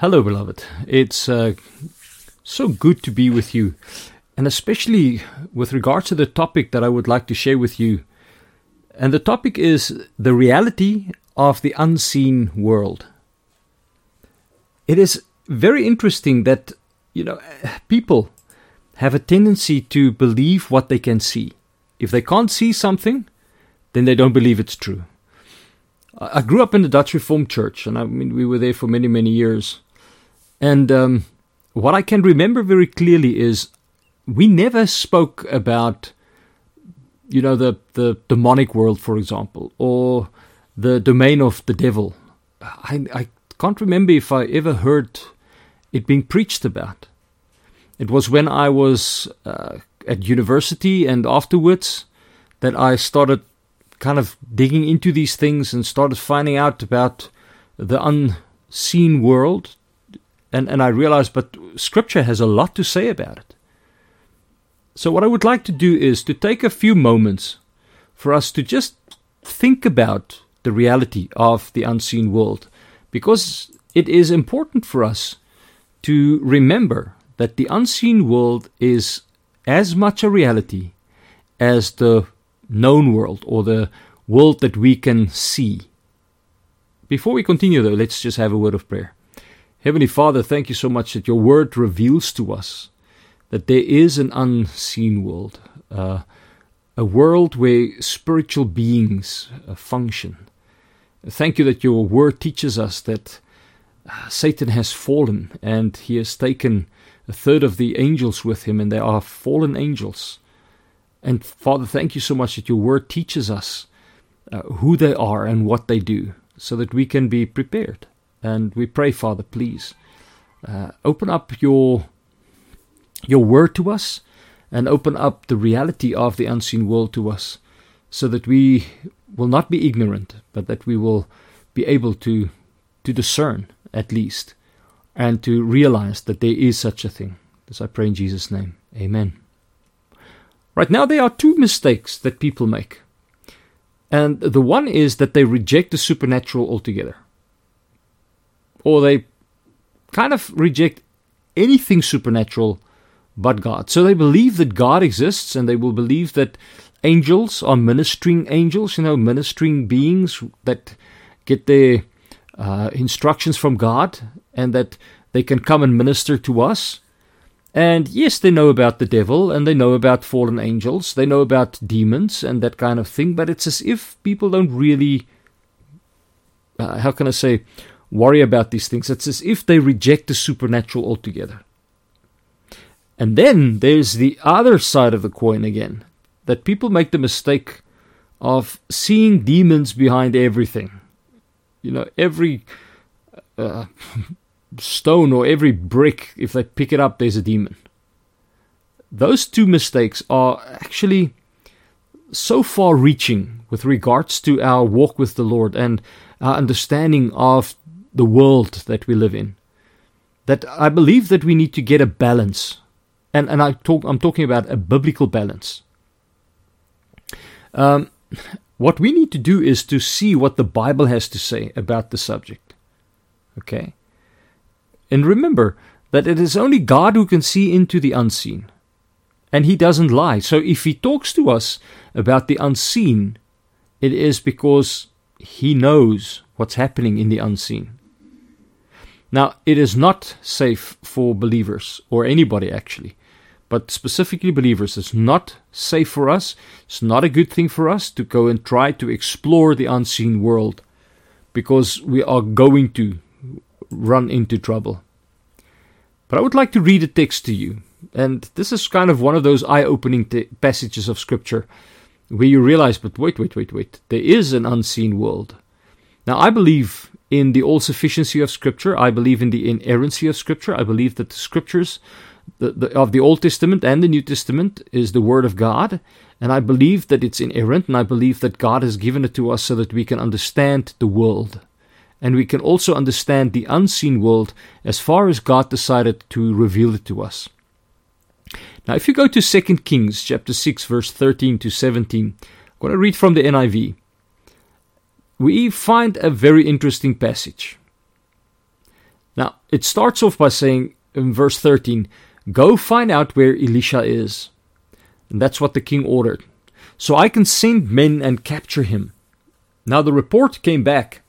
Hello, beloved. It's so good to be with you, and especially with regards to the topic that I would like to share with you. And the topic is the reality of the unseen world. It is very interesting that, people have a tendency to believe what they can see. If they can't see something, then they don't believe it's true. I grew up in the Dutch Reformed Church, and we were there for many, many years. And what I can remember very clearly is we never spoke about, the demonic world, for example, or the domain of the devil. I can't remember if I ever heard it being preached about. It was when I was at university and afterwards that I started kind of digging into these things and started finding out about the unseen world. And I realized, but Scripture has a lot to say about it. So what I would like to do is to take a few moments for us to just think about the reality of the unseen world, because it is important for us to remember that the unseen world is as much a reality as the known world, or the world that we can see. Before we continue, though, let's just have a word of prayer. Heavenly Father, thank you so much that your word reveals to us that there is an unseen world, a world where spiritual beings function. Thank you that your word teaches us that Satan has fallen, and he has taken a third of the angels with him, and they are fallen angels. And Father, thank you so much that your word teaches us who they are and what they do, so that we can be prepared. And we pray, Father, please open up your word to us, and open up the reality of the unseen world to us, so that we will not be ignorant, but that we will be able to discern, at least, and to realize that there is such a thing. This I pray in Jesus' name. Amen. Right now, there are two mistakes that people make. And the one is that they reject the supernatural altogether. Or they kind of reject anything supernatural but God. So they believe that God exists, and they will believe that angels are ministering angels, ministering beings that get their instructions from God, and that they can come and minister to us. And yes, they know about the devil, and they know about fallen angels, they know about demons and that kind of thing, but it's as if people don't really, worry about these things. It's as if they reject the supernatural altogether. And then there's the other side of the coin again, that people make the mistake of seeing demons behind everything. Every stone or every brick, if they pick it up, there's a demon. Those two mistakes are actually so far reaching with regards to our walk with the Lord and our understanding of the world that we live in, that I believe that we need to get a balance. And I'm talking about a biblical balance. What we need to do is to see what the Bible has to say about the subject. Okay? And remember that it is only God who can see into the unseen. And He doesn't lie. So if He talks to us about the unseen, it is because He knows what's happening in the unseen. Now, it is not safe for believers, or anybody actually, but specifically believers. It's not safe for us. It's not a good thing for us to go and try to explore the unseen world, because we are going to run into trouble. But I would like to read a text to you, and this is kind of one of those eye-opening passages of Scripture where you realize, but wait, there is an unseen world. Now, I believe in the all-sufficiency of Scripture. I believe in the inerrancy of Scripture. I believe that the Scriptures of the Old Testament and the New Testament is the Word of God, and I believe that it's inerrant, and I believe that God has given it to us so that we can understand the world. And we can also understand the unseen world as far as God decided to reveal it to us. Now, if you go to 2 Kings chapter 6, verse 13 to 17, I'm going to read from the NIV. We find a very interesting passage. Now, it starts off by saying in verse 13, "Go find out where Elisha is." And that's what the king ordered. "So I can send men and capture him." Now the report came back.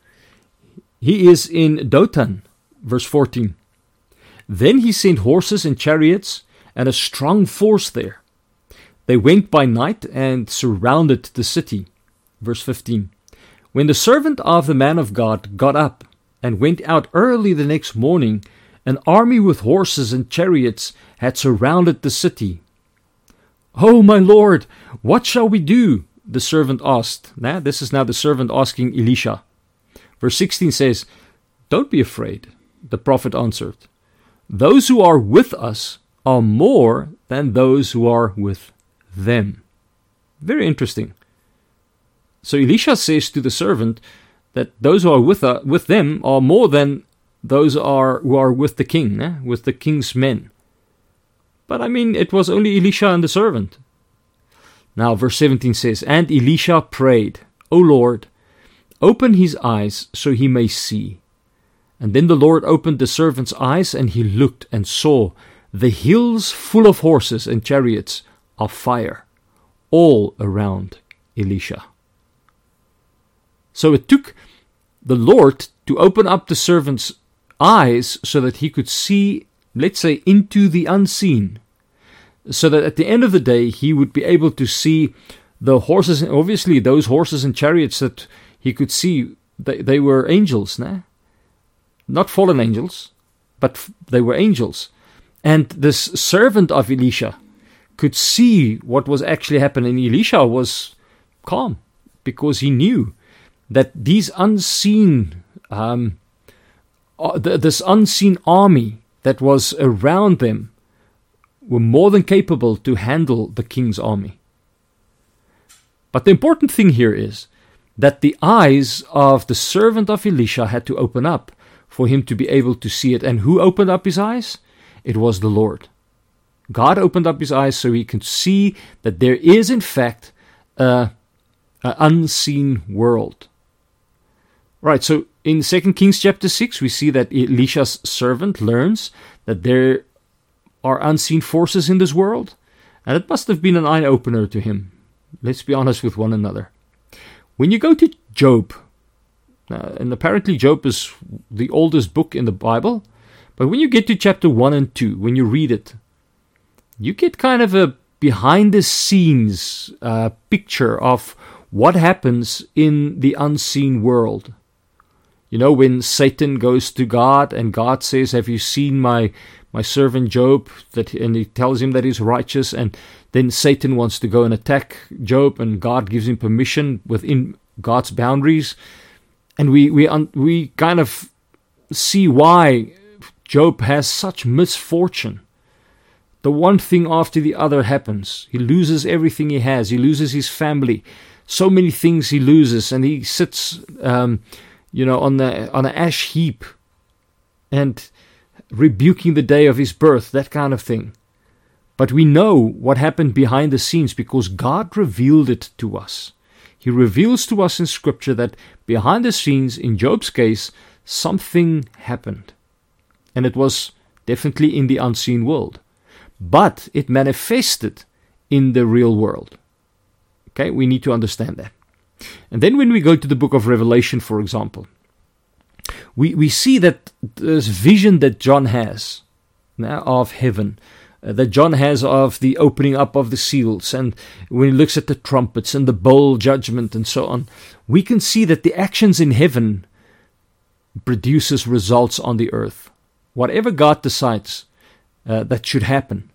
"He is in Dothan," verse 14. "Then he sent horses and chariots and a strong force there. They went by night and surrounded the city." Verse 15. "When the servant of the man of God got up and went out early the next morning, an army with horses and chariots had surrounded the city. 'Oh, my lord, what shall we do?' the servant asked." Now, this is now the servant asking Elisha. Verse 16 says, "Don't be afraid," the prophet answered. "Those who are with us are more than those who are with them." Very interesting. So Elisha says to the servant that those who are with them are more than those who are with the king, with the king's men. But I mean, it was only Elisha and the servant. Now verse 17 says, "And Elisha prayed, 'O Lord, open his eyes so he may see.' And then the Lord opened the servant's eyes, and he looked and saw the hills full of horses and chariots of fire all around Elisha." So it took the Lord to open up the servant's eyes so that he could see, let's say, into the unseen, so that at the end of the day he would be able to see the horses. And obviously those horses and chariots that he could see, they were angels, not fallen angels, but they were angels. And this servant of Elisha could see what was actually happening. Elisha was calm because he knew that these unseen, this unseen army that was around them were more than capable to handle the king's army. But the important thing here is that the eyes of the servant of Elisha had to open up for him to be able to see it. And who opened up his eyes? It was the Lord. God opened up his eyes so he could see that there is in fact an unseen world. Right, so in 2 Kings chapter 6, we see that Elisha's servant learns that there are unseen forces in this world, and it must have been an eye-opener to him. Let's be honest with one another. When you go to Job, and apparently Job is the oldest book in the Bible, but when you get to chapter 1 and 2, when you read it, you get kind of a behind-the-scenes picture of what happens in the unseen world. You know, when Satan goes to God and God says, "Have you seen my servant Job?" And he tells him that he's righteous, and then Satan wants to go and attack Job, and God gives him permission within God's boundaries. And we kind of see why Job has such misfortune. The one thing after the other happens. He loses everything he has. He loses his family. So many things he loses, and he sits, on an ash heap, and rebuking the day of his birth, that kind of thing. But we know what happened behind the scenes because God revealed it to us. He reveals to us in Scripture that behind the scenes, in Job's case, something happened. And it was definitely in the unseen world. But it manifested in the real world. Okay, we need to understand that. And then when we go to the book of Revelation, for example, we see that this vision that John has now of heaven, that John has of the opening up of the seals, and when he looks at the trumpets and the bowl judgment and so on, we can see that the actions in heaven produces results on the earth. Whatever God decides, that should happen.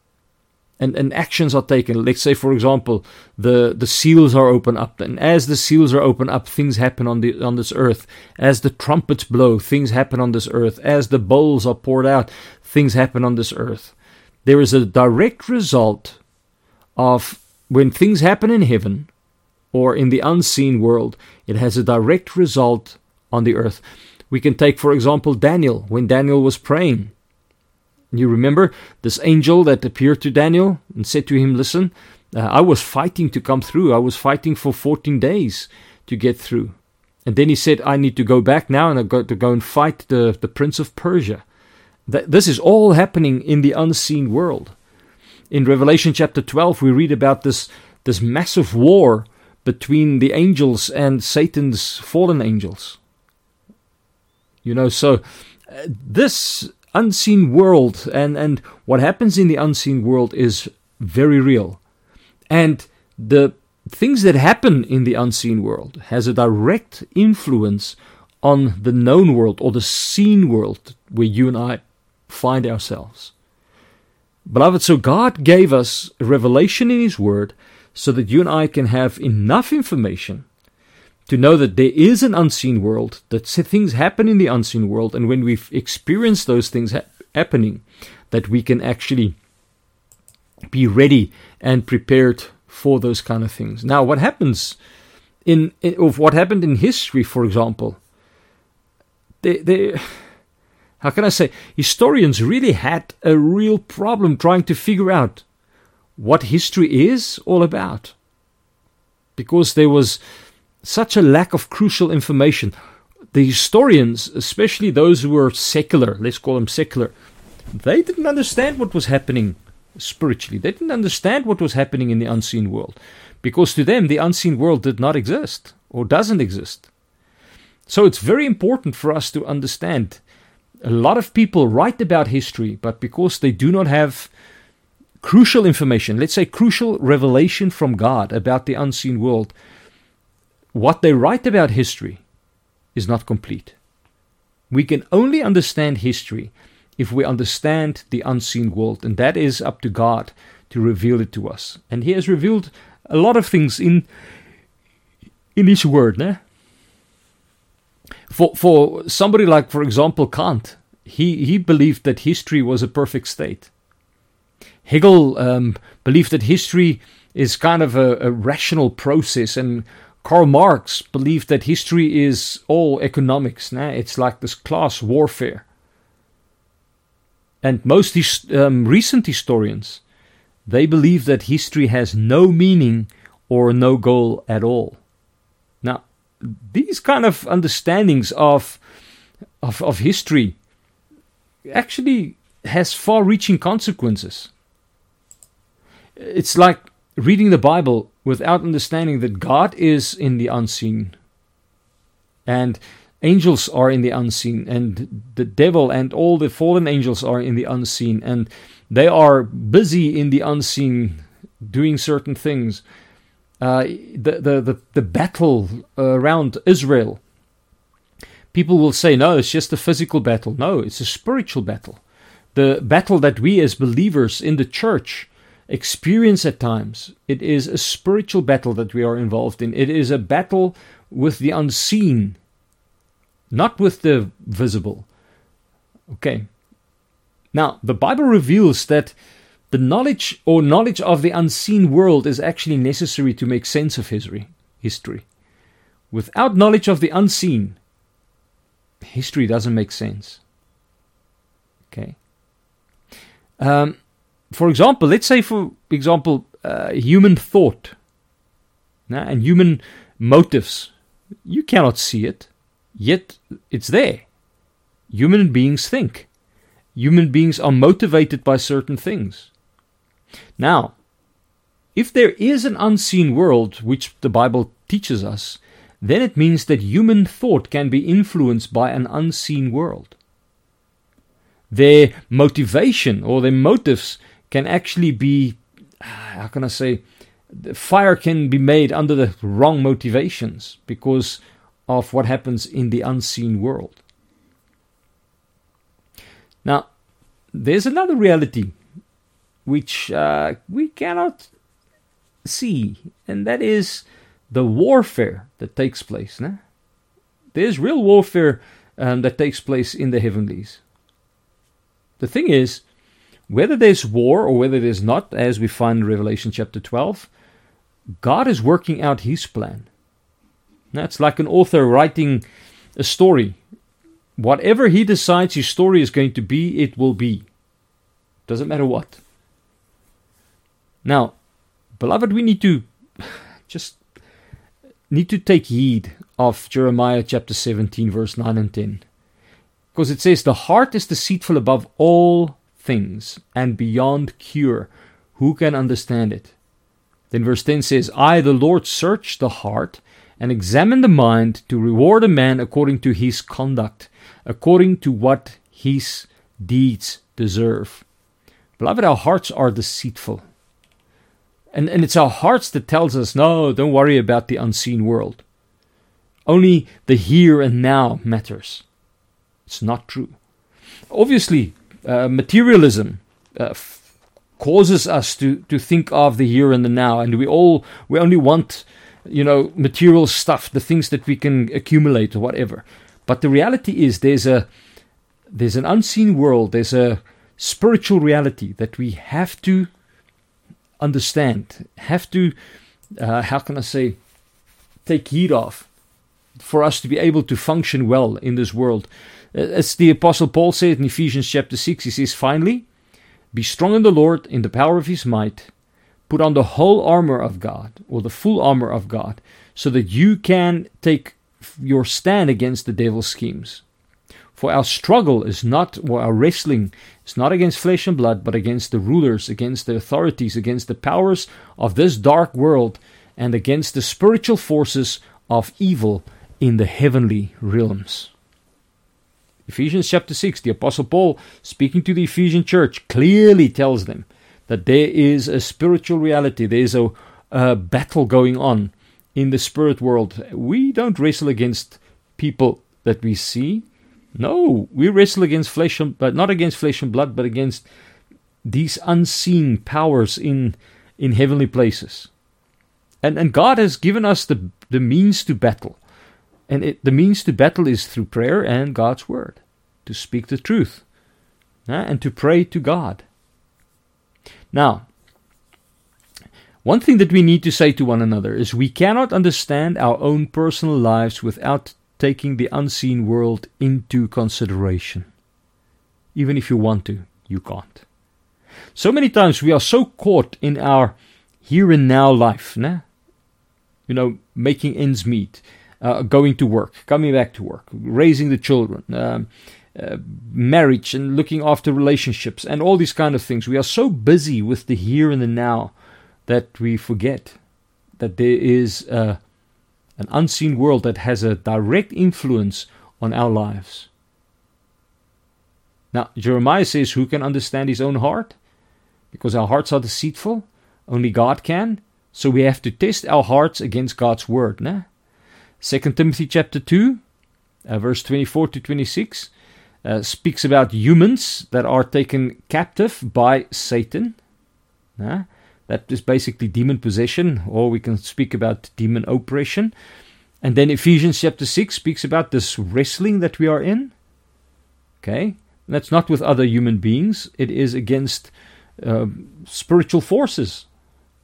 And actions are taken. Let's say, for example, the seals are opened up. And as the seals are opened up, things happen on this earth. As the trumpets blow, things happen on this earth. As the bowls are poured out, things happen on this earth. There is a direct result of when things happen in heaven or in the unseen world. It has a direct result on the earth. We can take, for example, Daniel. When Daniel was praying, you remember this angel that appeared to Daniel and said to him, "Listen, I was fighting to come through. I was fighting for 14 days to get through." And then he said, "I need to go back now, and I've got to go and fight the prince of Persia." This is all happening in the unseen world. In Revelation chapter 12, we read about this massive war between the angels and Satan's fallen angels. You know, so this unseen world and what happens in the unseen world is very real. And the things that happen in the unseen world has a direct influence on the known world or the seen world where you and I find ourselves. Beloved, so God gave us revelation in His Word so that you and I can have enough information to know that there is an unseen world, that things happen in the unseen world, and when we've experienced those things happening, that we can actually be ready and prepared for those kind of things. Now, what happens what happened in history, for example, how can I say, historians really had a real problem trying to figure out what history is all about, because there was such a lack of crucial information. The historians, especially those who were secular, let's call them secular, they didn't understand what was happening spiritually. They didn't understand what was happening in the unseen world, because to them the unseen world did not exist or doesn't exist. So it's very important for us to understand. A lot of people write about history, but because they do not have crucial information, let's say crucial revelation from God about the unseen world, what they write about history is not complete. We can only understand history if we understand the unseen world, and that is up to God to reveal it to us. And He has revealed a lot of things in His Word. Eh? For somebody like, for example, Kant, he believed that history was a perfect state. Hegel believed that history is kind of a rational process, and Karl Marx believed that history is all economics. Nah, it's like this class warfare. And most recent historians, they believe that history has no meaning or no goal at all. Now, these kind of understandings of history actually has far-reaching consequences. It's like reading the Bible without understanding that God is in the unseen, and angels are in the unseen, and the devil and all the fallen angels are in the unseen, and they are busy in the unseen doing certain things. The battle around Israel, people will say, no, it's just a physical battle. No, it's a spiritual battle. The battle that we as believers in the church experience at times, it is a spiritual battle that we are involved in. It is a battle with the unseen, not with the visible. Okay. Now, the Bible reveals that the knowledge of the unseen world is actually necessary to make sense of history. Without knowledge of the unseen, history doesn't make sense. Okay. For example, let's say, human thought and human motives. You cannot see it, yet it's there. Human beings think. Human beings are motivated by certain things. Now, if there is an unseen world, which the Bible teaches us, then it means that human thought can be influenced by an unseen world. Their motivation or their motives can actually be, how can I say, the fire can be made under the wrong motivations because of what happens in the unseen world. Now, there's another reality which we cannot see, and that is the warfare that takes place. Nah? There's real warfare that takes place in the heavenlies. The thing is, whether there's war or whether there's not, as we find in Revelation chapter 12, God is working out His plan. That's like an author writing a story. Whatever he decides his story is going to be, it will be. Doesn't matter what. Now, beloved, we need to take heed of Jeremiah chapter 17, verse 9 and 10. Because it says, the heart is deceitful above all things and beyond cure. Who can understand it? Then verse 10 says, I, the Lord, search the heart and examine the mind to reward a man according to his conduct, according to what his deeds deserve. Beloved, our hearts are deceitful. And it's our hearts that tells us, no, don't worry about the unseen world. Only the here and now matters. It's not true. Obviously, materialism causes us to think of the here and the now, and we only want, material stuff, the things that we can accumulate or whatever. But the reality is, there's an unseen world. There's a spiritual reality that we have to understand, have to, take heed of, for us to be able to function well in this world. As the Apostle Paul said in Ephesians chapter 6, he says, finally, be strong in the Lord, in the power of his might. Put on the whole armor of God, or the full armor of God, so that you can take your stand against the devil's schemes. For our struggle is not, or our wrestling is not against flesh and blood, but against the rulers, against the authorities, against the powers of this dark world, and against the spiritual forces of evil in the heavenly realms. Ephesians chapter 6, the Apostle Paul, speaking to the Ephesian church, clearly tells them that there is a spiritual reality, there is a battle going on in the spirit world. We don't wrestle against people that we see. No, we wrestle against flesh and blood, not against flesh and blood, but against these unseen powers in heavenly places. And God has given us the means to battle. And the means to battle is through prayer and God's word, to speak the truth, and to pray to God. Now, one thing that we need to say to one another is we cannot understand our own personal lives without taking the unseen world into consideration. Even if you want to, you can't. So many times we are so caught in our here and now life, making ends meet, going to work, coming back to work, raising the children, marriage, and looking after relationships, and all these kind of things. We are so busy with the here and the now that we forget that there is an unseen world that has a direct influence on our lives. Now, Jeremiah says, who can understand his own heart? Because our hearts are deceitful, only God can. So we have to test our hearts against God's word, 2 Timothy chapter 2, verse 24 to 26, speaks about humans that are taken captive by Satan. That is basically demon possession, or we can speak about demon oppression. And then Ephesians chapter 6 speaks about this wrestling that we are in. Okay, and that's not with other human beings. It is against spiritual forces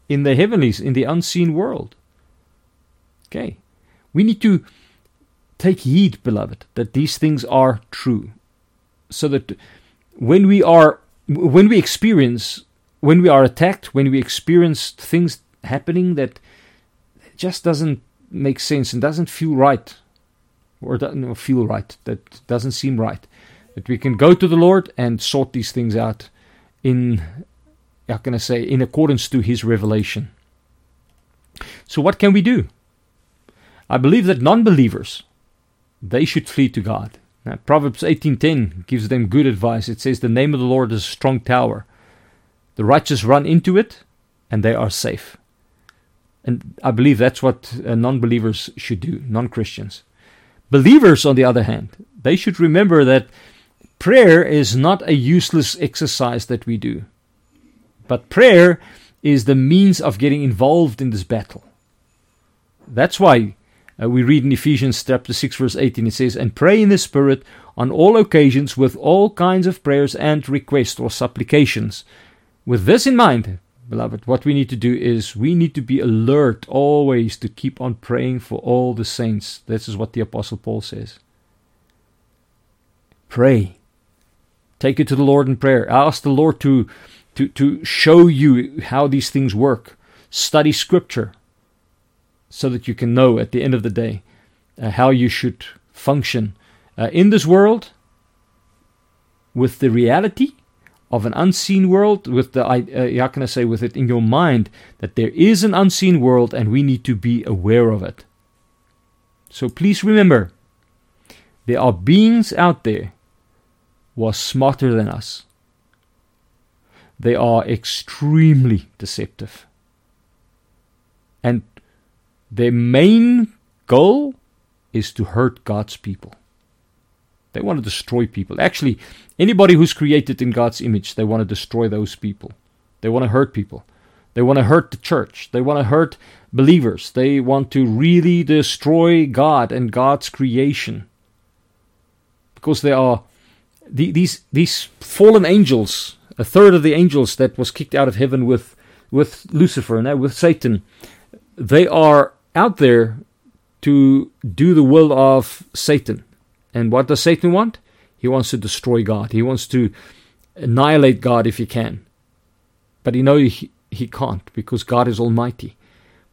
in the heavenlies, in the unseen world. Okay. We need to take heed, beloved, that these things are true, so that when we are attacked, when we experience things happening that just doesn't make sense and doesn't feel right, that doesn't seem right, that we can go to the Lord and sort these things out in accordance to His revelation. So what can we do? I believe that non-believers, they should flee to God. Now, Proverbs 18:10 gives them good advice. It says, the name of the Lord is a strong tower. The righteous run into it, and they are safe. And I believe that's what non-believers should do, non-Christians. Believers, on the other hand, they should remember that prayer is not a useless exercise that we do. But prayer is the means of getting involved in this battle. That's why we read in Ephesians chapter 6 verse 18, it says, and pray in the Spirit on all occasions with all kinds of prayers and requests or supplications. With this in mind, beloved, what we need to do is we need to be alert always to keep on praying for all the saints. This is what the Apostle Paul says. Pray. Take it to the Lord in prayer. Ask the Lord to show you how these things work. Study Scripture, so that you can know at the end of the day how you should function in this world with the reality of an unseen world, with the, how can I say, with it in your mind, that there is an unseen world and we need to be aware of it. So please remember, there are beings out there who are smarter than us. They are extremely deceptive. And their main goal is to hurt God's people. They want to destroy people. Actually, anybody who's created in God's image, they want to destroy those people. They want to hurt people. They want to hurt the church. They want to hurt believers. They want to really destroy God and God's creation. Because there are these fallen angels, a third of the angels that was kicked out of heaven with Lucifer, and with Satan, they are out there to do the will of Satan. And what does Satan want? He wants to destroy God. He wants to annihilate God if he can. But he can't, because God is almighty.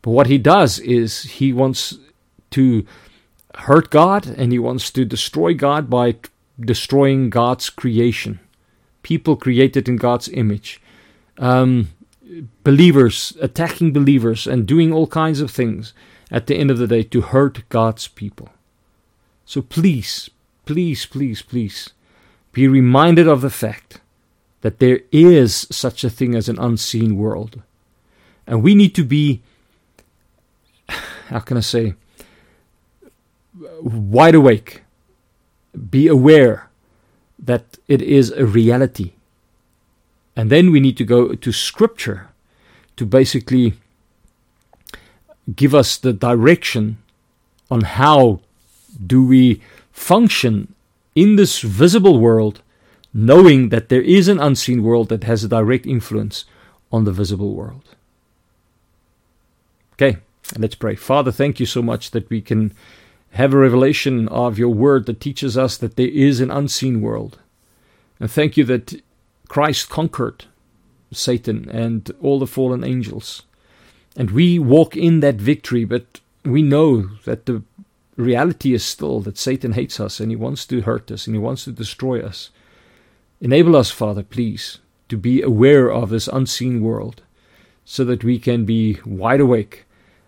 But what he does is he wants to hurt God, and he wants to destroy God by destroying God's creation. People created in God's image. Believers, attacking believers, and doing all kinds of things at the end of the day to hurt God's people. So please, please, please, please be reminded of the fact that there is such a thing as an unseen world. And we need to be, how can I say, wide awake. Be aware that it is a reality. And then we need to go to Scripture to basically give us the direction on how do we function in this visible world, knowing that there is an unseen world that has a direct influence on the visible world. Okay, let's pray. Father, thank you so much that we can have a revelation of your word that teaches us that there is an unseen world. And thank you that Christ conquered Satan and all the fallen angels. And we walk in that victory, but we know that the reality is still that Satan hates us and he wants to hurt us and he wants to destroy us. Enable us, Father, please, to be aware of this unseen world so that we can be wide awake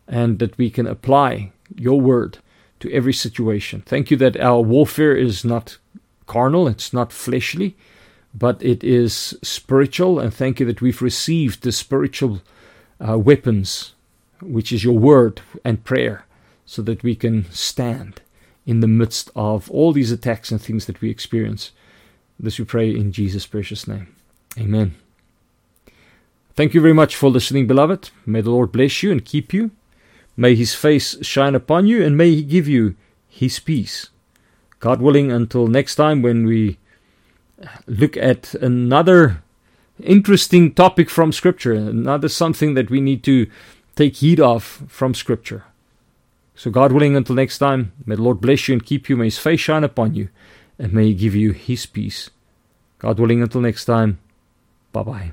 and that we can apply your word to every situation. Thank you that our warfare is not carnal, it's not fleshly, but it is spiritual. And thank you that we've received the spiritual weapons, which is your word and prayer, so that we can stand in the midst of all these attacks and things that we experience. This we pray in Jesus' precious name. Amen. Thank you very much for listening, beloved. May the Lord bless you and keep you. May His face shine upon you, and may He give you His peace. God willing, until next time when we look at another interesting topic from Scripture, another something that we need to take heed of from Scripture. So God willing, until next time, may the Lord bless you and keep you. May His face shine upon you, and may He give you His peace. God willing, until next time, bye-bye.